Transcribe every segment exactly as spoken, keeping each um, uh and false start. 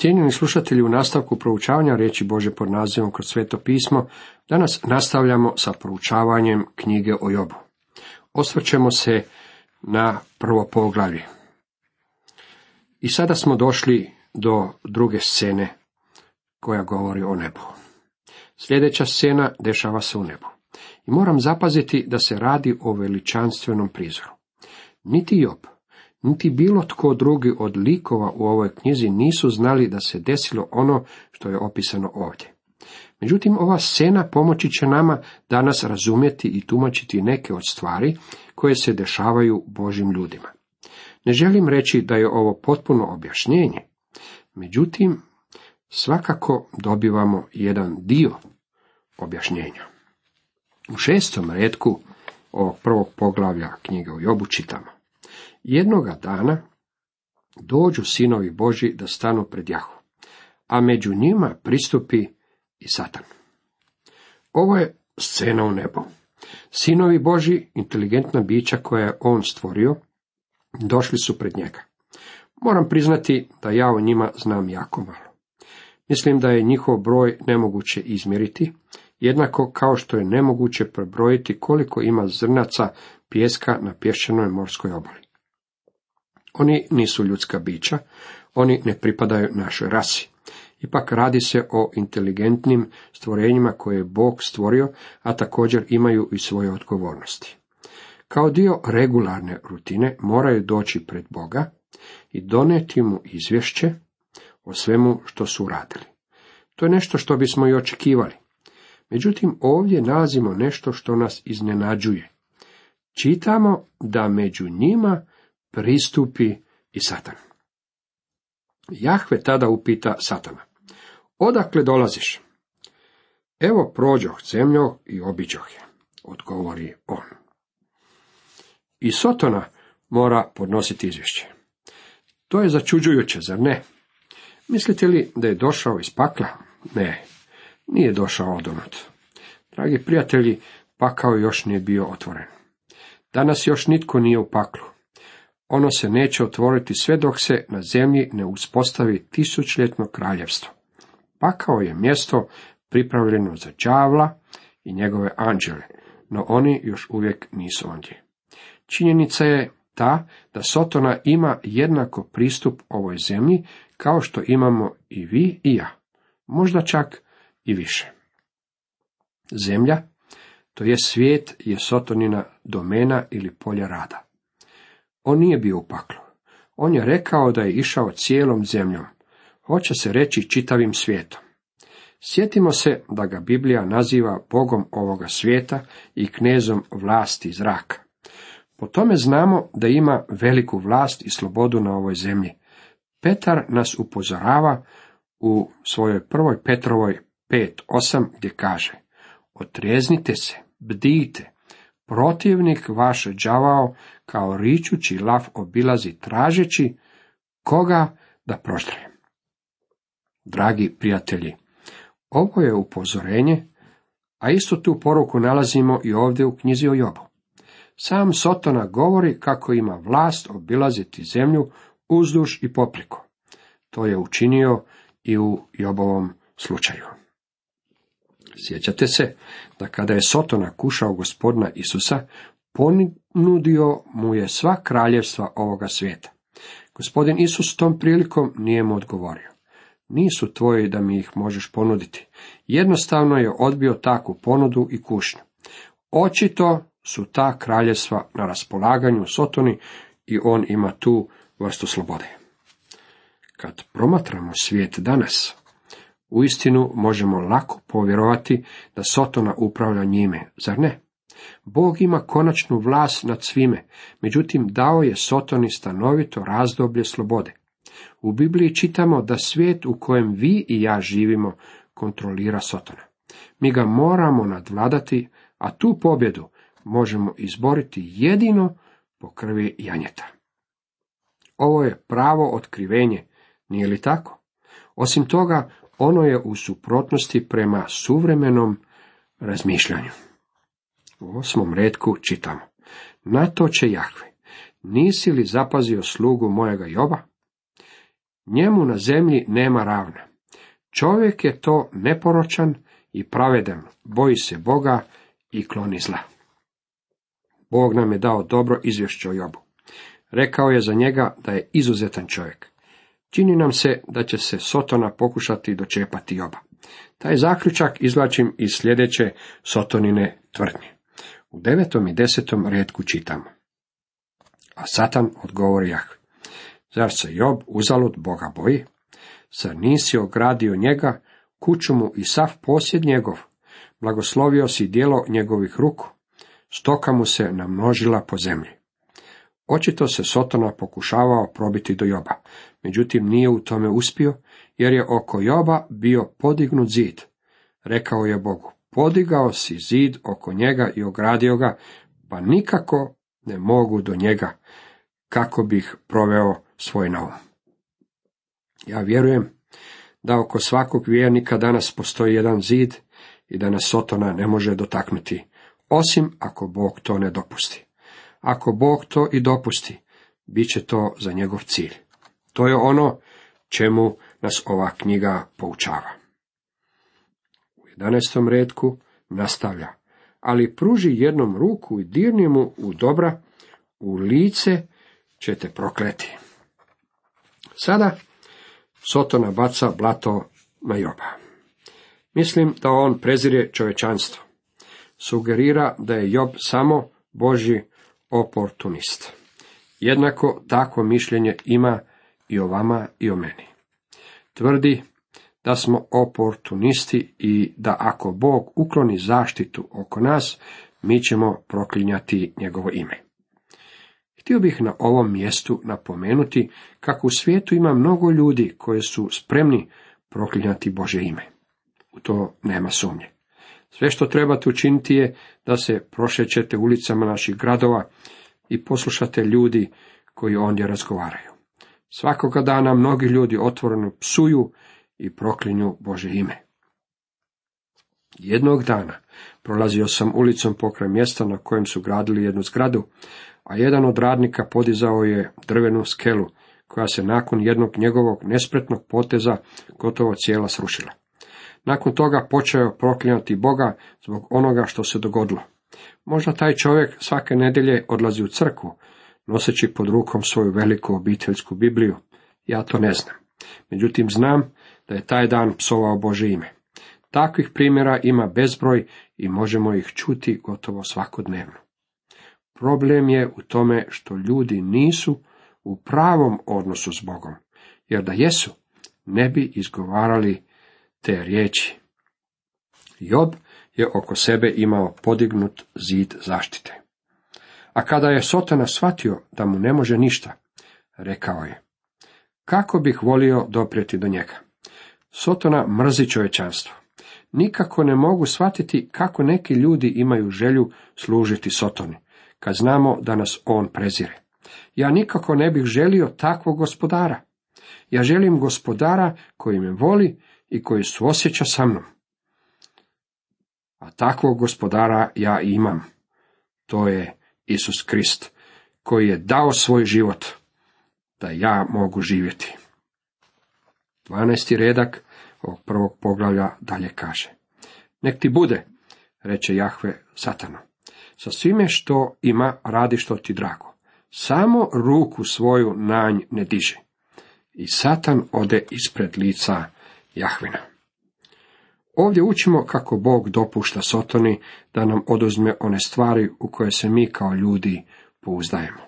Cijenjeni slušatelji, u nastavku proučavanja riječi Božje pod nazivom Kroz Sveto pismo, danas nastavljamo sa proučavanjem knjige o Jobu. Osvrćemo se na prvo poglavlje. I sada smo došli do druge scene koja govori o nebu. Sljedeća scena dešava se u nebu. I moram zapaziti da se radi o veličanstvenom prizoru. Niti Job, niti bilo tko drugi od likova u ovoj knjizi nisu znali da se desilo ono što je opisano ovdje. Međutim, ova scena pomoći će nama danas razumjeti i tumačiti neke od stvari koje se dešavaju Božim ljudima. Ne želim reći da je ovo potpuno objašnjenje, međutim, svakako dobivamo jedan dio objašnjenja. U šestom retku ovog prvog poglavlja knjige o Jobu čitamo: jednoga dana dođu sinovi Božji da stanu pred Jahu, a među njima pristupi i Satan. Ovo je scena u nebu. Sinovi Božji, inteligentna bića koja je on stvorio, došli su pred njega. Moram priznati da ja o njima znam jako malo. Mislim da je njihov broj nemoguće izmjeriti, jednako kao što je nemoguće prebrojiti koliko ima zrnaca pijeska na pješčanoj morskoj obali. Oni nisu ljudska bića, oni ne pripadaju našoj rasi. Ipak radi se o inteligentnim stvorenjima koje je Bog stvorio, a također imaju i svoje odgovornosti. Kao dio regularne rutine moraju doći pred Boga i donijeti mu izvješće o svemu što su uradili. To je nešto što bismo i očekivali. Međutim, ovdje nalazimo nešto što nas iznenađuje. Čitamo da među njima pristupi i Satan. Jahve tada upita Satana: odakle dolaziš? Evo, prođoh zemljo i obiđoh je, odgovori on. I Sotona mora podnositi izvješće. To je začuđujuće, zar ne? Mislite li da je došao iz pakla? Ne, nije došao odonut. Dragi prijatelji, pakao još nije bio otvoren. Danas još nitko nije u paklu. Ono se neće otvoriti sve dok se na zemlji ne uspostavi tisućljetno kraljevstvo. Pakao je mjesto pripravljeno za đavla i njegove anđele, no oni još uvijek nisu ondje. Činjenica je ta da Sotona ima jednako pristup ovoj zemlji kao što imamo i vi i ja, možda čak i više. Zemlja, to je svijet, je Sotonina domena ili polja rada. On nije bio u paklu. On je rekao da je išao cijelom zemljom. Hoće se reći čitavim svijetom. Sjetimo se da ga Biblija naziva Bogom ovoga svijeta i knezom vlasti zraka. Po tome znamo da ima veliku vlast i slobodu na ovoj zemlji. Petar nas upozorava u svojoj prvoj Petrovoj pet osam gdje kaže: otrijeznite se, bdijte, protivnik vaš đavao kao ričući lav obilazi tražeći koga da proždre. Dragi prijatelji, ovo je upozorenje, a istu tu poruku nalazimo i ovdje u knjizi o Jobu. Sam Sotona govori kako ima vlast obilaziti zemlju uzduž i poprijeko. To je učinio i u Jobovom slučaju. Sjećate se da kada je Sotona kušao gospodina Isusa, ponudio mu je sva kraljevstva ovoga svijeta. Gospodin Isus tom prilikom nije mu odgovorio: nisu tvoji da mi ih možeš ponuditi. Jednostavno je odbio takvu ponudu i kušnju. Očito su ta kraljevstva na raspolaganju Sotoni i on ima tu vrstu slobode. Kad promatramo svijet danas, uistinu možemo lako povjerovati da Sotona upravlja njime, zar ne? Bog ima konačnu vlast nad svime, međutim dao je Sotoni stanovito razdoblje slobode. U Bibliji čitamo da svijet u kojem vi i ja živimo kontrolira Sotona. Mi ga moramo nadvladati, a tu pobjedu možemo izboriti jedino po krvi janjeta. Ovo je pravo otkrivenje, nije li tako? Osim toga, ono je u suprotnosti prema suvremenom razmišljanju. U osmom retku čitamo: na to će Jahve, nisi li zapazio slugu mojega Joba? Njemu na zemlji nema ravna. Čovjek je to neporočan i pravedan, boji se Boga i kloni zla. Bog nam je dao dobro izvješće o Jobu. Rekao je za njega da je izuzetan čovjek. Čini nam se da će se Sotona pokušati dočepati Joba. Taj zaključak izvlačim iz sljedeće Sotonine tvrdnje. U devetom i desetom retku čitamo. A Satan odgovori Jahvi. Zar se Job uzalud Boga boji? Zar nisi ogradio njega, kuću mu i sav posjed njegov? Blagoslovio si djelo njegovih ruku. Stoka mu se namnožila po zemlji. Očito se Sotona pokušavao probiti do Joba, međutim nije u tome uspio, jer je oko Joba bio podignut zid. Rekao je Bogu, podigao si zid oko njega i ogradio ga, pa nikako ne mogu do njega, kako bih proveo svoj naum. Ja vjerujem da oko svakog vjernika danas postoji jedan zid i da nas Sotona ne može dotaknuti, osim ako Bog to ne dopusti. Ako Bog to i dopusti, bit će to za njegov cilj. To je ono čemu nas ova knjiga poučava. U jedanaestom retku nastavlja, ali pruži jednom ruku i dirni mu u dobra, u lice ćete prokleti. Sada Sotona baca blato na Joba. Mislim da on prezire čovječanstvo. Sugerira da je Job samo Božji oportunist. Jednako tako mišljenje ima i o vama i o meni. Tvrdi da smo oportunisti i da ako Bog ukloni zaštitu oko nas, mi ćemo proklinjati njegovo ime. Htio bih na ovom mjestu napomenuti kako u svijetu ima mnogo ljudi koji su spremni proklinjati Božje ime. U to nema sumnje. Sve što trebate učiniti je da se prošećete ulicama naših gradova i poslušate ljudi koji ondje razgovaraju. Svakoga dana mnogi ljudi otvoreno psuju i proklinju Božje ime. Jednog dana prolazio sam ulicom pokraj mjesta na kojem su gradili jednu zgradu, a jedan od radnika podizao je drvenu skelu, koja se nakon jednog njegovog nespretnog poteza gotovo cijela srušila. Nakon toga počeo je proklinjati Boga zbog onoga što se dogodilo. Možda taj čovjek svake nedjelje odlazi u crkvu, noseći pod rukom svoju veliku obiteljsku Bibliju. Ja to ne znam. Međutim, znam da je taj dan psovao Božje ime. Takvih primjera ima bezbroj i možemo ih čuti gotovo svakodnevno. Problem je u tome što ljudi nisu u pravom odnosu s Bogom, jer da jesu, ne bi izgovarali te riječi. Job je oko sebe imao podignut zid zaštite. A kada je Sotona shvatio da mu ne može ništa, rekao je, kako bih volio doprijeti do njega. Sotona mrzi čovječanstvo. Nikako ne mogu shvatiti kako neki ljudi imaju želju služiti Sotoni, kad znamo da nas on prezire. Ja nikako ne bih želio takvog gospodara. Ja želim gospodara koji me voli i koji suosjeća sa mnom. A takvog gospodara ja imam. To je Isus Krist, koji je dao svoj život da ja mogu živjeti. dvanaesti redak ovog prvog poglavlja dalje kaže. Nek ti bude, reče Jahve Satanu. Sa svime što ima radi što ti drago. Samo ruku svoju na nj ne diži. I Satan ode ispred lica Jahvina. Ovdje učimo kako Bog dopušta Sotoni da nam oduzme one stvari u koje se mi kao ljudi pouzdajemo.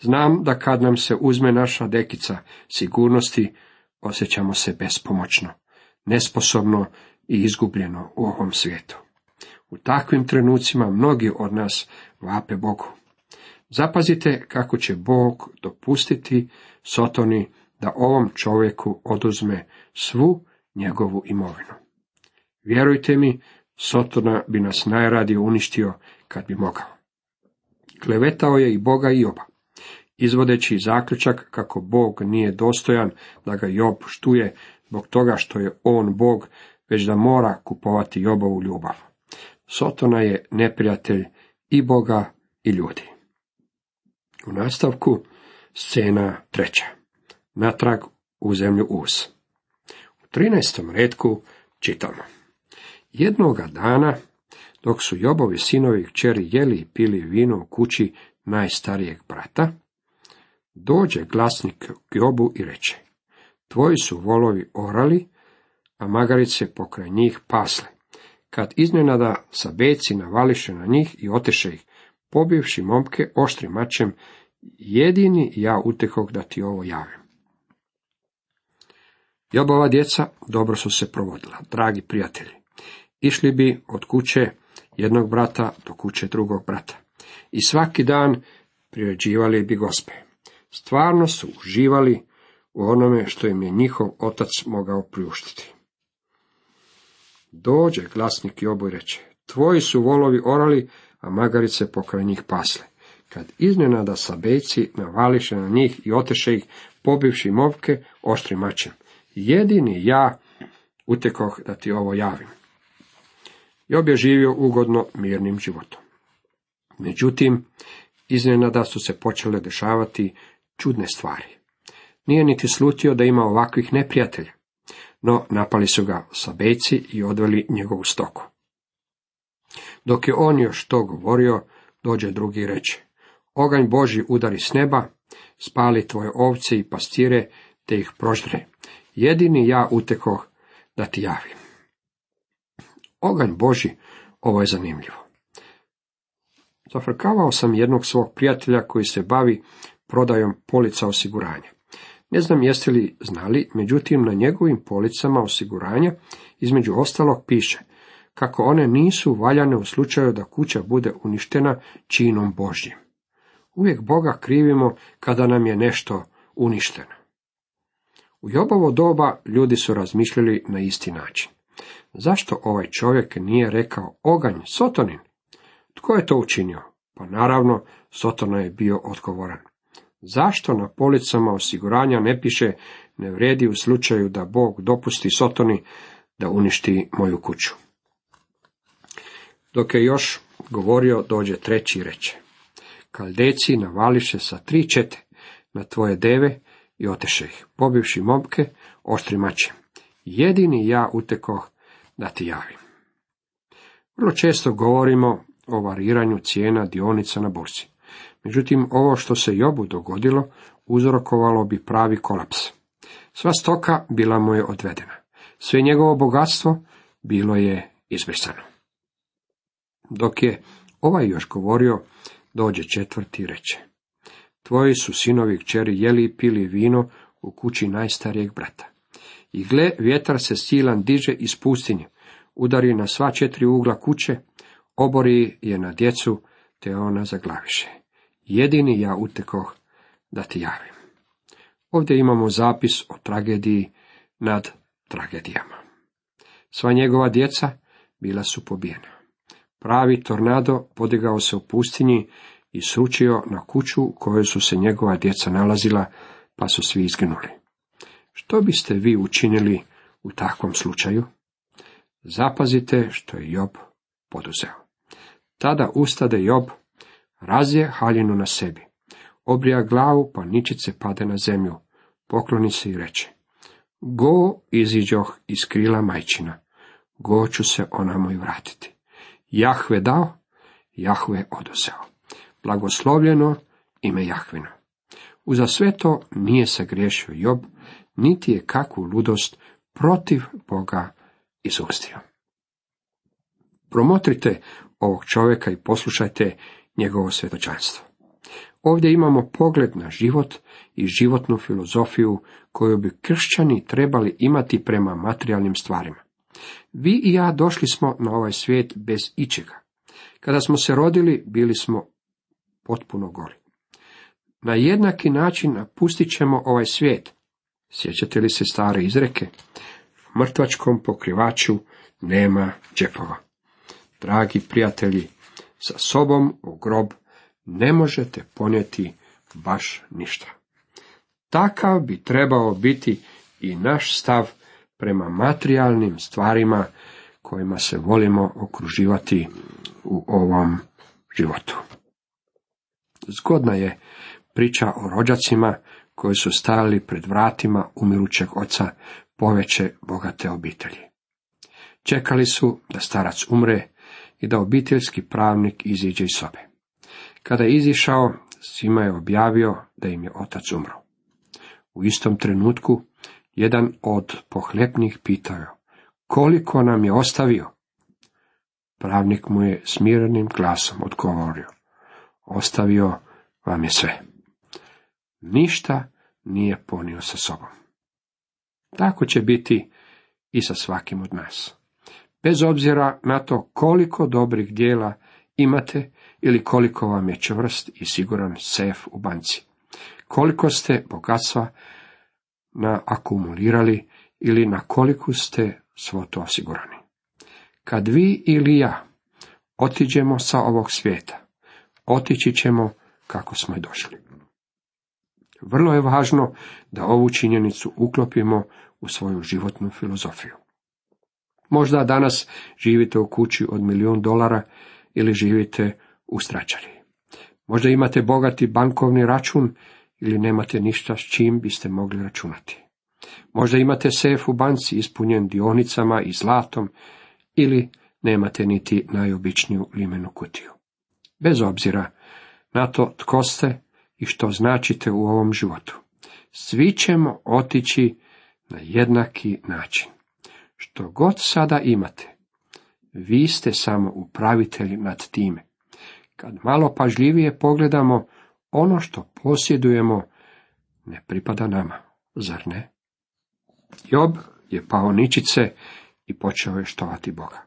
Znam da kad nam se uzme naša dekica sigurnosti, osjećamo se bespomoćno, nesposobno i izgubljeno u ovom svijetu. U takvim trenucima mnogi od nas vape Bogu. Zapazite kako će Bog dopustiti Sotoni da ovom čovjeku oduzme svu njegovu imovinu. Vjerujte mi, Sotona bi nas najradije uništio kad bi mogao. Klevetao je i Boga i Joba, izvodeći zaključak kako Bog nije dostojan da ga Job štuje zbog toga što je on Bog, već da mora kupovati Jobovu ljubav. Sotona je neprijatelj i Boga i ljudi. U nastavku scena treća. Natrag u zemlju Uz. U trinaestom retku čitamo. Jednoga dana, dok su Jobovi sinovi kćeri jeli i pili vino u kući najstarijeg brata, dođe glasnik Jobu i reče, tvoji su volovi orali, a magarice pokraj njih pasle. Kad iznenada sabeci navališe na njih i oteše ih, pobivši momke oštrim mačem, jedini ja utehoh da ti ovo javim. Jobova djeca dobro su se provodila, dragi prijatelji. Išli bi od kuće jednog brata do kuće drugog brata i svaki dan priređivali bi gospe. Stvarno su uživali u onome što im je njihov otac mogao priuštiti. Dođe glasnik Jobu i reče, tvoji su volovi orali, a magarice pokraj njih pasle. Kad iznenada sabejci navališe na njih i oteše ih, pobivši momke oštrim mačem. Jedini ja utekoh da ti ovo javim. Job je živio ugodno mirnim životom. Međutim, iznenada su se počele dešavati čudne stvari. Nije niti slutio da ima ovakvih neprijatelja, no napali su ga sabejci i odveli njegovu stoku. Dok je on još to govorio, dođe drugi i reče, oganj Božji udari s neba, spali tvoje ovce i pastire, te ih proždre. Jedini ja utekoh da ti javim. Oganj Božji, ovo je zanimljivo. Zafrkavao sam jednog svog prijatelja koji se bavi prodajom polica osiguranja. Ne znam jeste li znali, međutim na njegovim policama osiguranja između ostalog piše kako one nisu valjane u slučaju da kuća bude uništena činom Božjim. Uvijek Boga krivimo kada nam je nešto uništeno. U Jobovo doba ljudi su razmišljali na isti način. Zašto ovaj čovjek nije rekao oganj, Sotonin? Tko je to učinio? Pa naravno, Sotona je bio odgovoran. Zašto na policama osiguranja ne piše ne vrijedi u slučaju da Bog dopusti Sotoni da uništi moju kuću? Dok je još govorio, dođe treći i reče, Kaldeci navališe sa tri čete na tvoje deve i oteše ih, pobivši momke oštrim mačem. Jedini ja utekoh da ti javim. Vrlo često govorimo o variranju cijena dionica na burzi. Međutim, ovo što se Jobu dogodilo, uzrokovalo bi pravi kolaps. Sva stoka bila mu je odvedena. Sve njegovo bogatstvo bilo je izbrisano. Dok je ovaj još govorio, dođe četvrti i reče. Tvoji su sinovi kćeri jeli i pili vino u kući najstarijeg brata. I gle, vjetar se silan diže iz pustinje, udari na sva četiri ugla kuće, obori je na djecu, te ona zaglaviše. Jedini ja utekoh da ti javim. Ovdje imamo zapis o tragediji nad tragedijama. Sva njegova djeca bila su pobijena. Pravi tornado podigao se u pustinji i sručio na kuću u kojoj su se njegova djeca nalazila, pa su svi izginuli. Što biste vi učinili u takvom slučaju? Zapazite što je Job poduzeo. Tada ustade Job, razje haljinu na sebi, obrija glavu, pa ničice pade na zemlju, pokloni se i reče, go iziđoh iz krila majčina, go ću se ona moj vratiti. Jahve dao, Jahve oduzeo. Blagoslovljeno ime Jahvino. Uza sve to nije sagriješio Job, niti je kakvu ludost protiv Boga izustio. Promotrite ovog čovjeka i poslušajte njegovo svjedočanstvo. Ovdje imamo pogled na život i životnu filozofiju koju bi kršćani trebali imati prema materijalnim stvarima. Vi i ja došli smo na ovaj svijet bez ičega. Kada smo se rodili, bili smo potpuno goli. Na jednaki način napustit ćemo ovaj svijet. Sjećate li se stare izreke? Mrtvačkom pokrivaču nema džepova. Dragi prijatelji, sa sobom u grob ne možete ponijeti baš ništa. Takav bi trebao biti i naš stav prema materijalnim stvarima kojima se volimo okruživati u ovom životu. Zgodna je priča o rođacima koji su stajali pred vratima umirućeg oca poveće bogate obitelji. Čekali su da starac umre i da obiteljski pravnik iziđe iz sobe. Kada je izišao, svima je objavio da im je otac umro. U istom trenutku, jedan od pohlepnih pitao, koliko nam je ostavio? Pravnik mu je smirenim glasom odgovorio, ostavio vam je sve. Ništa nije ponio sa sobom. Tako će biti i sa svakim od nas. Bez obzira na to koliko dobrih djela imate ili koliko vam je čvrst i siguran sef u banci, koliko ste bogatstva naakumulirali ili na koliko ste svoto osigurani. Kad vi ili ja otiđemo sa ovog svijeta, otići ćemo kako smo i došli. Vrlo je važno da ovu činjenicu uklopimo u svoju životnu filozofiju. Možda danas živite u kući od milijun dolara ili živite u straćari. Možda imate bogati bankovni račun ili nemate ništa s čim biste mogli računati. Možda imate sef u banci ispunjen dionicama i zlatom ili nemate niti najobičniju limenu kutiju. Bez obzira na to tko ste i što značite u ovom životu, svi ćemo otići na jednaki način. Što god sada imate, vi ste samo upravitelji nad time. Kad malo pažljivije pogledamo, ono što posjedujemo ne pripada nama, zar ne? Job je pao ničice i počeo je štovati Boga.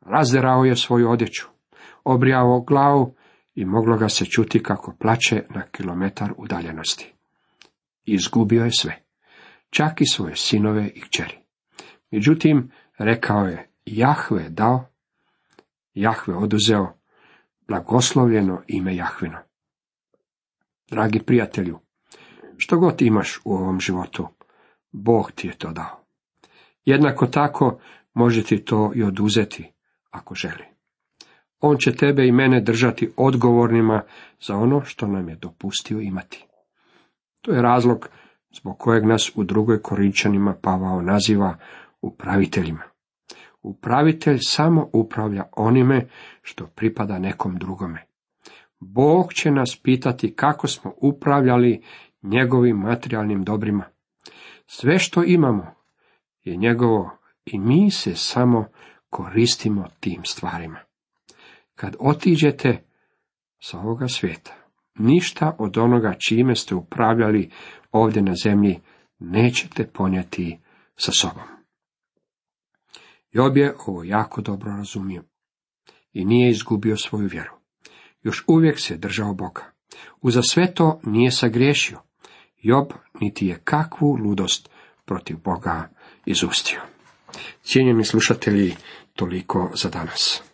Razderao je svoju odjeću, obrijao glavu i moglo ga se čuti kako plače na kilometar udaljenosti. Izgubio je sve, čak i svoje sinove i kćeri. Međutim, rekao je, Jahve dao, Jahve oduzeo, blagoslovljeno ime Jahvino. Dragi prijatelju, što god imaš u ovom životu, Bog ti je to dao. Jednako tako može ti to i oduzeti, ako želi. On će tebe i mene držati odgovornima za ono što nam je dopustio imati. To je razlog zbog kojeg nas u drugoj Korinčanima Pavao naziva upraviteljima. Upravitelj samo upravlja onime što pripada nekom drugome. Bog će nas pitati kako smo upravljali njegovim materijalnim dobrima. Sve što imamo je njegovo i mi se samo koristimo tim stvarima. Kad otiđete sa ovoga svijeta, ništa od onoga čime ste upravljali ovdje na zemlji nećete ponijeti sa sobom. Job je ovo jako dobro razumio i nije izgubio svoju vjeru. Još uvijek se držao Boga. Uza sve to nije sagriješio. Job niti je kakvu ludost protiv Boga izustio. Cijenjeni slušatelji, toliko za danas.